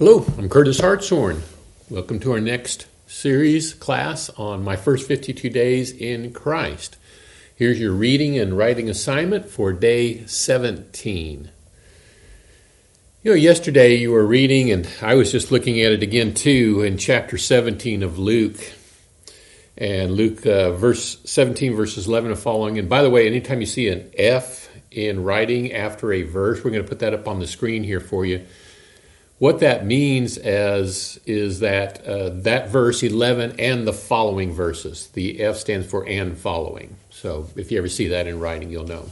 Hello, I'm Curtis Hartshorn. Welcome to our next series class on my first 52 days in Christ. Here's your reading and writing assignment for day 17. You know, yesterday you were reading, and I was just looking at it again too, in chapter 17 of Luke. And Luke verse 17, verses 11 and following. And by the way, anytime you see an F in writing after a verse, we're going to put that up on the screen here for you. What that means is that that verse 11 and the following verses. The F stands for and following. So if you ever see that in writing, you'll know.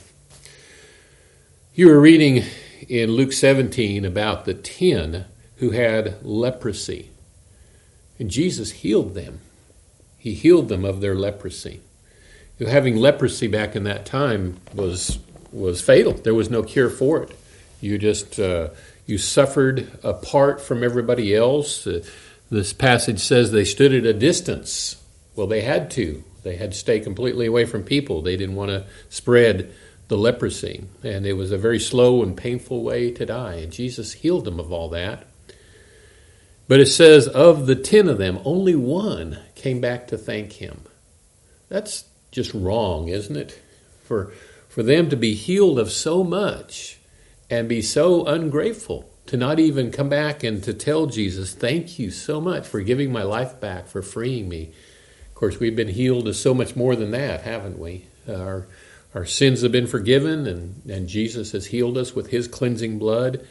You were reading in Luke 17 about the 10 who had leprosy. And Jesus healed them. He healed them of their leprosy. You know, having leprosy back in that time was fatal. There was no cure for it. You just... You suffered apart from everybody else. This passage says they stood at a distance. Well, they had to. They had to stay completely away from people. They didn't want to spread the leprosy. And it was a very slow and painful way to die. And Jesus healed them of all that. But it says of the 10 of them, only one came back to thank him. That's just wrong, isn't it? For them to be healed of so much and be so ungrateful to not even come back and to tell Jesus, thank you so much for giving my life back, for freeing me. Of course, we've been healed of so much more than that, haven't we? Our sins have been forgiven, and Jesus has healed us with his cleansing blood.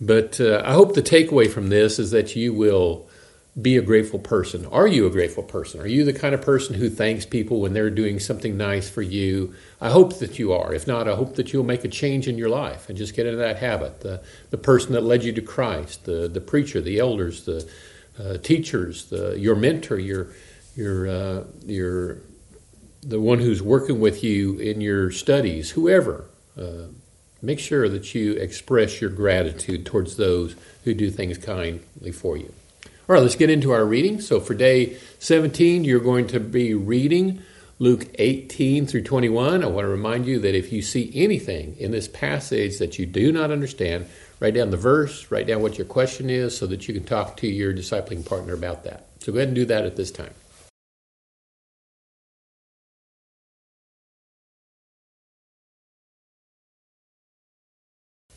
But I hope the takeaway from this is that you will be a grateful person. Are you a grateful person? Are you the kind of person who thanks people when they're doing something nice for you? I hope that you are. If not, I hope that you'll make a change in your life and just get into that habit. The person that led you to Christ, the preacher, the elders, the teachers, your mentor, your the one who's working with you in your studies, whoever. Make sure that you express your gratitude towards those who do things kindly for you. All right, let's get into our reading. So for day 17, you're going to be reading Luke 18 through 21. I want to remind you that if you see anything in this passage that you do not understand, write down the verse, write down what your question is so that you can talk to your discipling partner about that. So go ahead and do that at this time.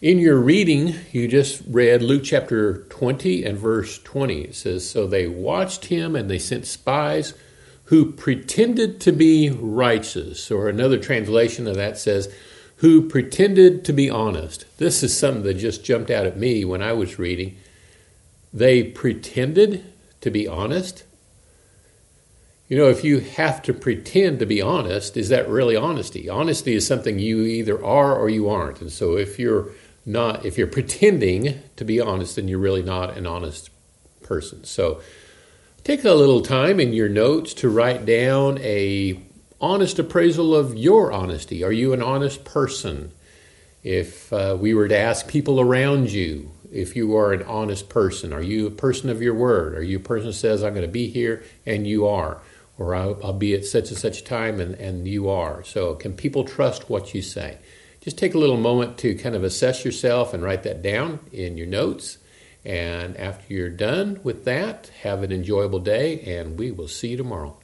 In your reading, you just read Luke chapter 20 and verse 20. It says, so they watched him and they sent spies who pretended to be righteous. Or another translation of that says, who pretended to be honest. This is something that just jumped out at me when I was reading. They pretended to be honest. You know, if you have to pretend to be honest, is that really honesty? Honesty is something you either are or you aren't. And so if you're pretending to be honest, then you're really not an honest person. So take a little time in your notes to write down a honest appraisal of your honesty. Are you an honest person? If we were to ask people around you, if you are an honest person, are you a person of your word? Are you a person who says, I'm going to be here, and you are? Or I'll be at such and such time, and you are. So can people trust what you say? Just take a little moment to kind of assess yourself and write that down in your notes. And after you're done with that, have an enjoyable day, and we will see you tomorrow.